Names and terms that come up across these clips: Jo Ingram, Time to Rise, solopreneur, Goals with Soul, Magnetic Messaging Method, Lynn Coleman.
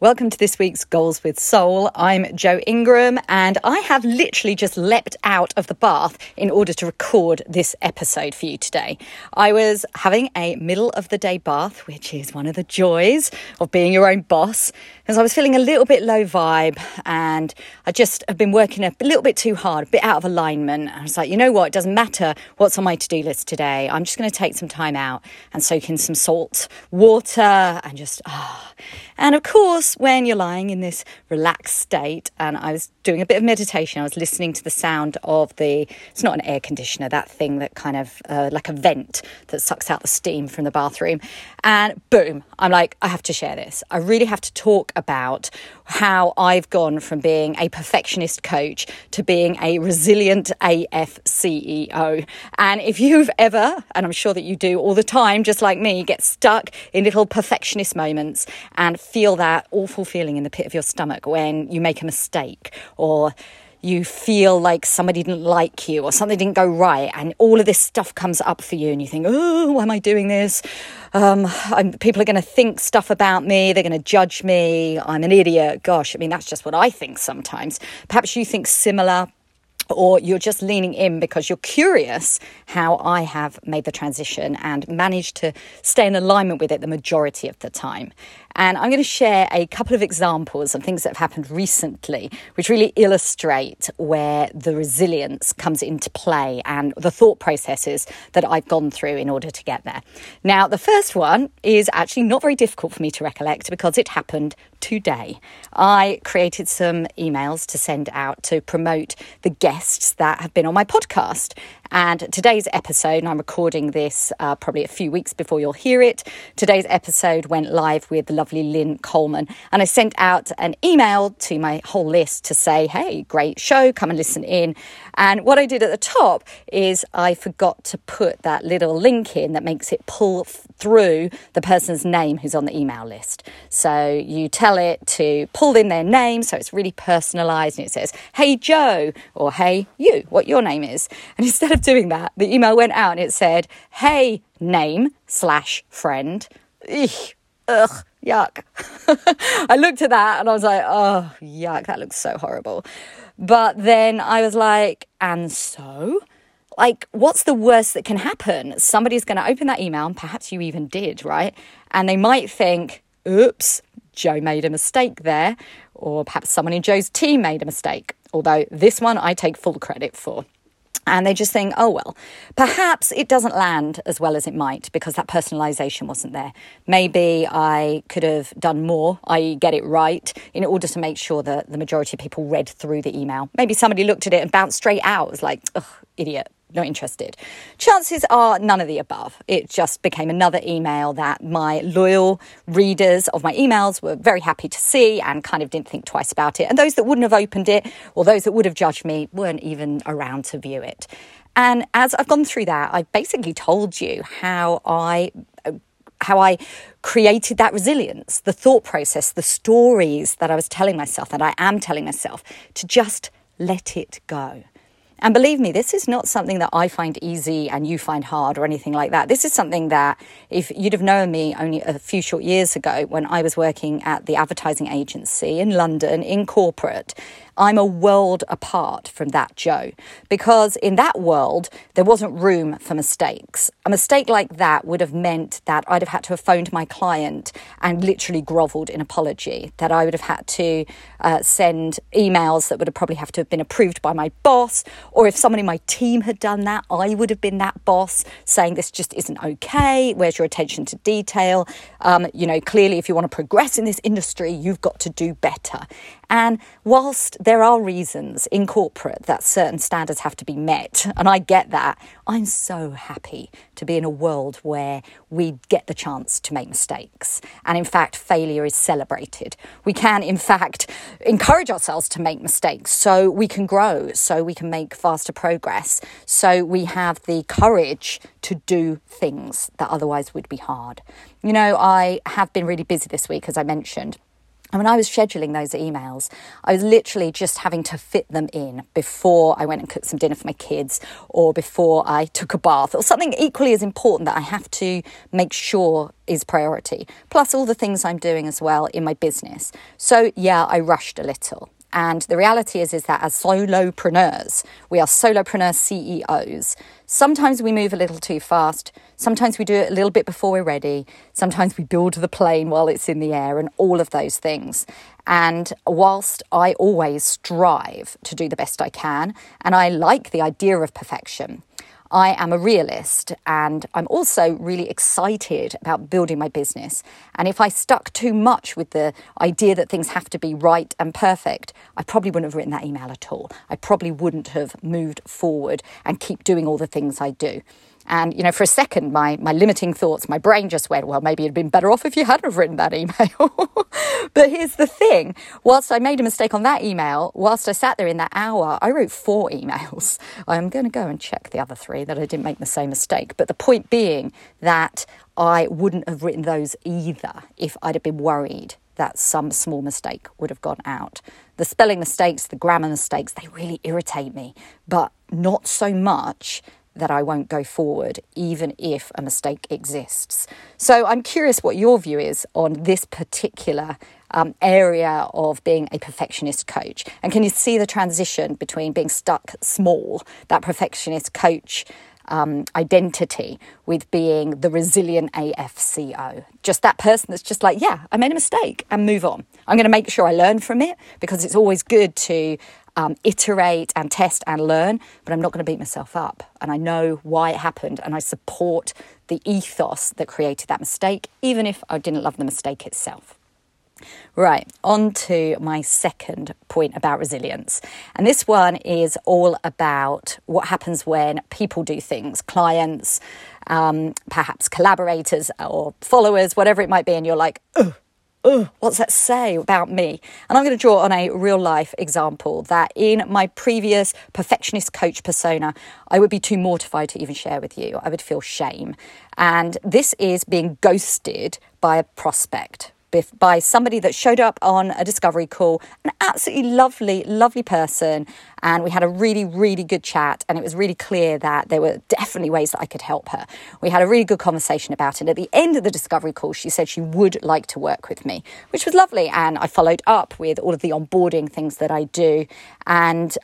Welcome to this week's Goals with Soul. I'm Jo Ingram, and I have literally just leapt out of the bath in order to record this episode for you today. I was having a middle of the day bath, which is one of the joys of being your own boss, as I was feeling a little bit low vibe and I just have been working a little bit too hard, a bit out of alignment. I was like, you know what, it doesn't matter what's on my to-do list today. I'm just going to take some time out and soak in some salt water and just, And of course, when you're lying in this relaxed state, and I was doing a bit of meditation, I was listening to the sound of it's not an air conditioner, that thing that kind of like a vent that sucks out the steam from the bathroom, and boom, I'm like, I have to share this. I really have to talk about how I've gone from being a perfectionist coach to being a resilient AF CEO. And if you've ever, and I'm sure that you do all the time, just like me, get stuck in little perfectionist moments and feel that awful feeling in the pit of your stomach when you make a mistake or you feel like somebody didn't like you or something didn't go right, and all of this stuff comes up for you and you think, oh, why am I doing this? People are going to think stuff about me. They're going to judge me. I'm an idiot. Gosh, I mean, that's just what I think sometimes. Perhaps you think similar, or you're just leaning in because you're curious how I have made the transition and managed to stay in alignment with it the majority of the time. And I'm going to share a couple of examples of things that have happened recently, which really illustrate where the resilience comes into play and the thought processes that I've gone through in order to get there. Now, the first one is actually not very difficult for me to recollect because it happened today. I created some emails to send out to promote the guests that have been on my podcast. And today's episode, and I'm recording this probably a few weeks before you'll hear it, today's episode went live with the lovely Lynn Coleman. And I sent out an email to my whole list to say, hey, great show, come and listen in. And what I did at the top is I forgot to put that little link in that makes it pull through the person's name who's on the email list. So you tell it to pull in their name, so it's really personalised, and it says, hey, Joe, or hey, you, what your name is. And instead of doing that, the email went out and it said, hey, name / friend. Ugh, yuck. I looked at that and I was like, oh, yuck, that looks so horrible. But then I was like, and so? Like, what's the worst that can happen? Somebody's going to open that email, and perhaps you even did, right? And they might think, oops, Joe made a mistake there. Or perhaps someone in Joe's team made a mistake. Although this one I take full credit for. And they just think, oh, well, perhaps it doesn't land as well as it might because that personalisation wasn't there. Maybe I could have done more, i.e. get it right, in order to make sure that the majority of people read through the email. Maybe somebody looked at it and bounced straight out. It was like, ugh, idiot, not interested. Chances are none of the above. It just became another email that my loyal readers of my emails were very happy to see and kind of didn't think twice about it. And those that wouldn't have opened it or those that would have judged me weren't even around to view it. And as I've gone through that, I basically told you how I created that resilience, the thought process, the stories that I was telling myself, that I am telling myself, to just let it go. And believe me, this is not something that I find easy and you find hard or anything like that. This is something that if you'd have known me only a few short years ago when I was working at the advertising agency in London, in corporate, I'm a world apart from that Joe, because in that world, there wasn't room for mistakes. A mistake like that would have meant that I'd have had to have phoned my client and literally grovelled in apology, that I would have had to send emails that would have probably have to have been approved by my boss, or if someone in my team had done that, I would have been that boss saying, this just isn't okay, where's your attention to detail? You know, clearly if you want to progress in this industry, you've got to do better. And whilst there are reasons in corporate that certain standards have to be met, and I get that, I'm so happy to be in a world where we get the chance to make mistakes. And in fact, failure is celebrated. We can, in fact, encourage ourselves to make mistakes so we can grow, so we can make faster progress, so we have the courage to do things that otherwise would be hard. You know, I have been really busy this week, as I mentioned. And when I was scheduling those emails, I was literally just having to fit them in before I went and cooked some dinner for my kids or before I took a bath or something equally as important that I have to make sure is priority, plus all the things I'm doing as well in my business. So yeah, I rushed a little. And the reality is that as solopreneurs, we are solopreneur CEOs. Sometimes we move a little too fast. Sometimes we do it a little bit before we're ready. Sometimes we build the plane while it's in the air and all of those things. And whilst I always strive to do the best I can, and I like the idea of perfection, I am a realist, and I'm also really excited about building my business. And if I stuck too much with the idea that things have to be right and perfect, I probably wouldn't have written that email at all. I probably wouldn't have moved forward and keep doing all the things I do. And, you know, for a second, my limiting thoughts, my brain just went, well, maybe it'd been better off if you hadn't have written that email. But here's the thing. Whilst I made a mistake on that email, whilst I sat there in that hour, I wrote 4 emails. I'm going to go and check the other 3 that I didn't make the same mistake. But the point being that I wouldn't have written those either if I'd have been worried that some small mistake would have gone out. The spelling mistakes, the grammar mistakes, they really irritate me, but not so much that I won't go forward, even if a mistake exists. So I'm curious what your view is on this particular area of being a perfectionist coach. And can you see the transition between being stuck small, that perfectionist coach identity, with being the resilient AFCO, just that person that's just like, yeah, I made a mistake and move on. I'm going to make sure I learn from it, because it's always good to iterate and test and learn, but I'm not going to beat myself up. And I know why it happened, and I support the ethos that created that mistake, even if I didn't love the mistake itself. Right, on to my second point about resilience. And this one is all about what happens when people do things, clients, perhaps collaborators or followers, whatever it might be, and you're like, ugh. What's that say about me? And I'm going to draw on a real life example that in my previous perfectionist coach persona, I would be too mortified to even share with you. I would feel shame. And this is being ghosted by a prospect, by somebody that showed up on a discovery call, an absolutely lovely, lovely person. And we had a really, really good chat. And it was really clear that there were definitely ways that I could help her. We had a really good conversation about it. And at the end of the discovery call, she said she would like to work with me, which was lovely. And I followed up with all of the onboarding things that I do, and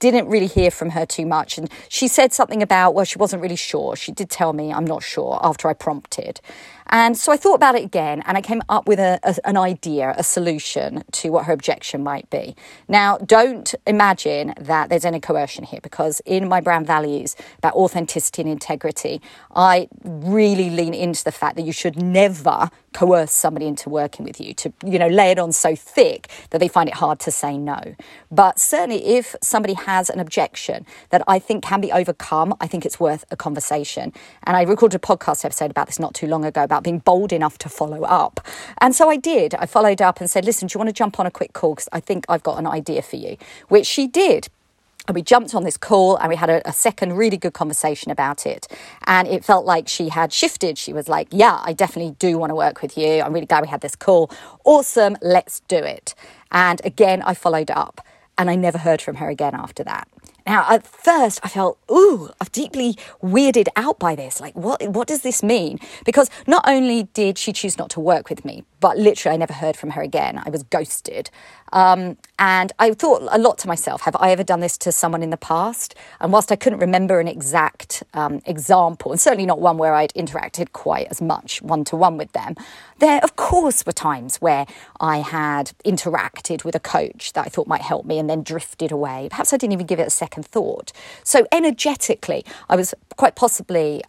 didn't really hear from her too much. And she said something about, well, she wasn't really sure. She did tell me, I'm not sure, after I prompted. And so I thought about it again, and I came up with an idea, a solution to what her objection might be. Now, don't imagine that there's any coercion here, because in my brand values about authenticity and integrity, I really lean into the fact that you should never coerce somebody into working with you, to, you know, lay it on so thick that they find it hard to say no. But certainly if somebody has an objection that I think can be overcome, I think it's worth a conversation. And I recorded a podcast episode about this not too long ago, about being bold enough to follow up. And so I did. I followed up and said, listen, do you want to jump on a quick call? Because I think I've got an idea for you, which she did. And we jumped on this call, and we had a second really good conversation about it. And it felt like she had shifted. She was like, yeah, I definitely do want to work with you. I'm really glad we had this call. Awesome. Let's do it. And again, I followed up, and I never heard from her again after that. Now, at first, I felt, ooh, I'm deeply weirded out by this. Like, what does this mean? Because not only did she choose not to work with me, but literally I never heard from her again. I was ghosted. And I thought a lot to myself, have I ever done this to someone in the past? And whilst I couldn't remember an exact example, and certainly not one where I'd interacted quite as much one-to-one with them, there, of course, were times where I had interacted with a coach that I thought might help me and then drifted away. Perhaps I didn't even give it a second thought. So energetically, I was quite possibly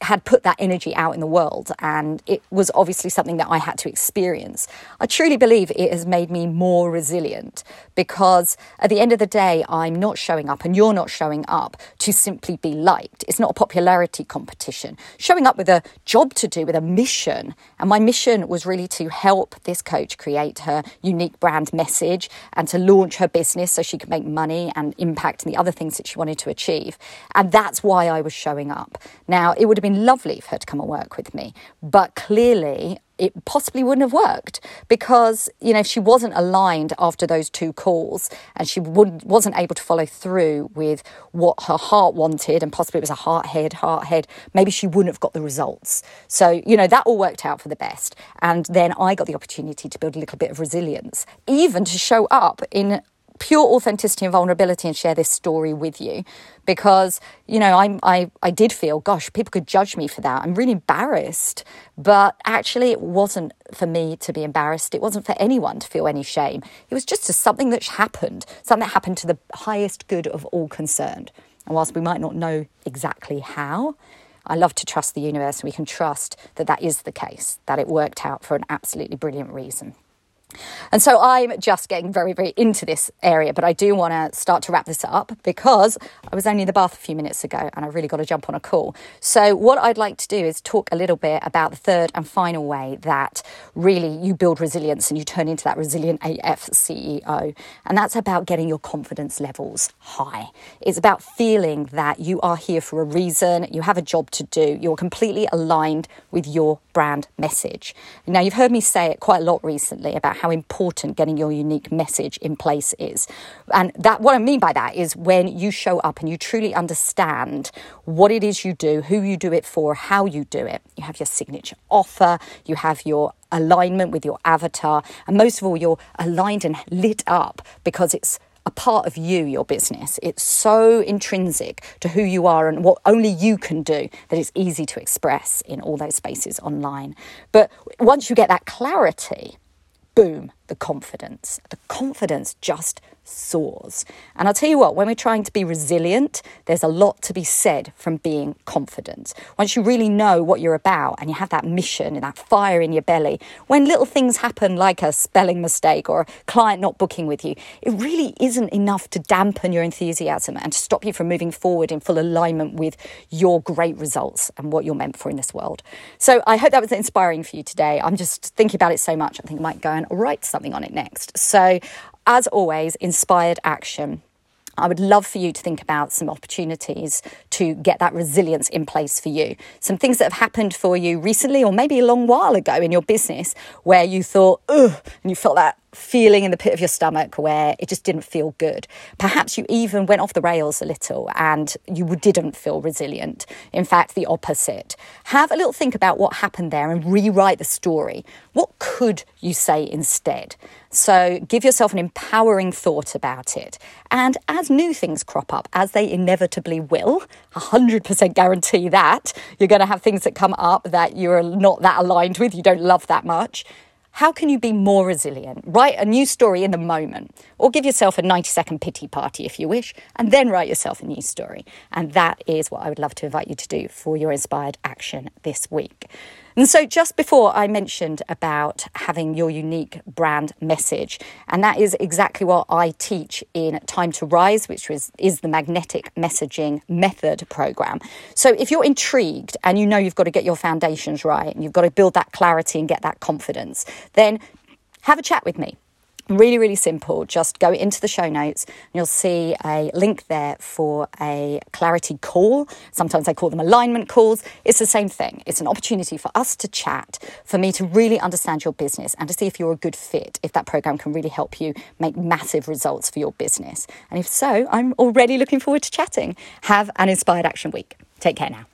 had put that energy out in the world, and it was obviously something that I had to experience. I truly believe it has made me more resilient, because at the end of the day, I'm not showing up and you're not showing up to simply be liked. It's not a popularity competition. Showing up with a job to do, with a mission, and my mission was really to help this coach create her unique brand message and to launch her business so she could make money and impact and the other things that she wanted to achieve. And that's why I was showing up. Now, it would have been lovely for her to come and work with me, but clearly it possibly wouldn't have worked, because, you know, if she wasn't aligned after those two calls and she wasn't able to follow through with what her heart wanted, and possibly it was a heart-head, maybe she wouldn't have got the results. So, you know, that all worked out for the best. And then I got the opportunity to build a little bit of resilience, even to show up in pure authenticity and vulnerability and share this story with you, because, you know, I did feel, gosh, people could judge me for that. I'm really embarrassed, but actually it wasn't for me to be embarrassed. It wasn't for anyone to feel any shame. It was just something that happened, something that happened to the highest good of all concerned. And whilst we might not know exactly how, I love to trust the universe, and we can trust that that is the case, that it worked out for an absolutely brilliant reason. And so I'm just getting very, very into this area, but I do want to start to wrap this up, because I was only in the bath a few minutes ago and I really got to jump on a call. So what I'd like to do is talk a little bit about the third and final way that really you build resilience and you turn into that resilient AF CEO. And that's about getting your confidence levels high. It's about feeling that you are here for a reason, you have a job to do, you're completely aligned with your brand message. Now, you've heard me say it quite a lot recently about how important getting your unique message in place is. And that, what I mean by that is when you show up and you truly understand what it is you do, who you do it for, how you do it. You have your signature offer, you have your alignment with your avatar, and most of all, you're aligned and lit up because it's a part of you, your business. It's so intrinsic to who you are and what only you can do that it's easy to express in all those spaces online. But once you get that clarity, boom, the confidence just soars. And I'll tell you what, when we're trying to be resilient, there's a lot to be said from being confident. Once you really know what you're about and you have that mission and that fire in your belly, when little things happen like a spelling mistake or a client not booking with you, it really isn't enough to dampen your enthusiasm and to stop you from moving forward in full alignment with your great results and what you're meant for in this world. So I hope that was inspiring for you today. I'm just thinking about it so much, I think I might go and write something on it next. So as always, inspired action. I would love for you to think about some opportunities to get that resilience in place for you. Some things that have happened for you recently, or maybe a long while ago in your business, where you thought, ugh, and you felt that feeling in the pit of your stomach where it just didn't feel good. Perhaps you even went off the rails a little and you didn't feel resilient. In fact, the opposite. Have a little think about what happened there and rewrite the story. What could you say instead? So give yourself an empowering thought about it. And as new things crop up, as they inevitably will, 100% guarantee that, you're going to have things that come up that you're not that aligned with, you don't love that much. How can you be more resilient? Write a new story in the moment, or give yourself a 90-second pity party if you wish, and then write yourself a new story. And that is what I would love to invite you to do for your inspired action this week. And so just before, I mentioned about having your unique brand message, and that is exactly what I teach in Time to Rise, which is the Magnetic Messaging Method program. So if you're intrigued and you know you've got to get your foundations right and you've got to build that clarity and get that confidence, then have a chat with me. Really, really simple. Just go into the show notes and you'll see a link there for a clarity call. Sometimes I call them alignment calls. It's the same thing. It's an opportunity for us to chat, for me to really understand your business and to see if you're a good fit, if that program can really help you make massive results for your business. And if so, I'm already looking forward to chatting. Have an inspired action week. Take care now.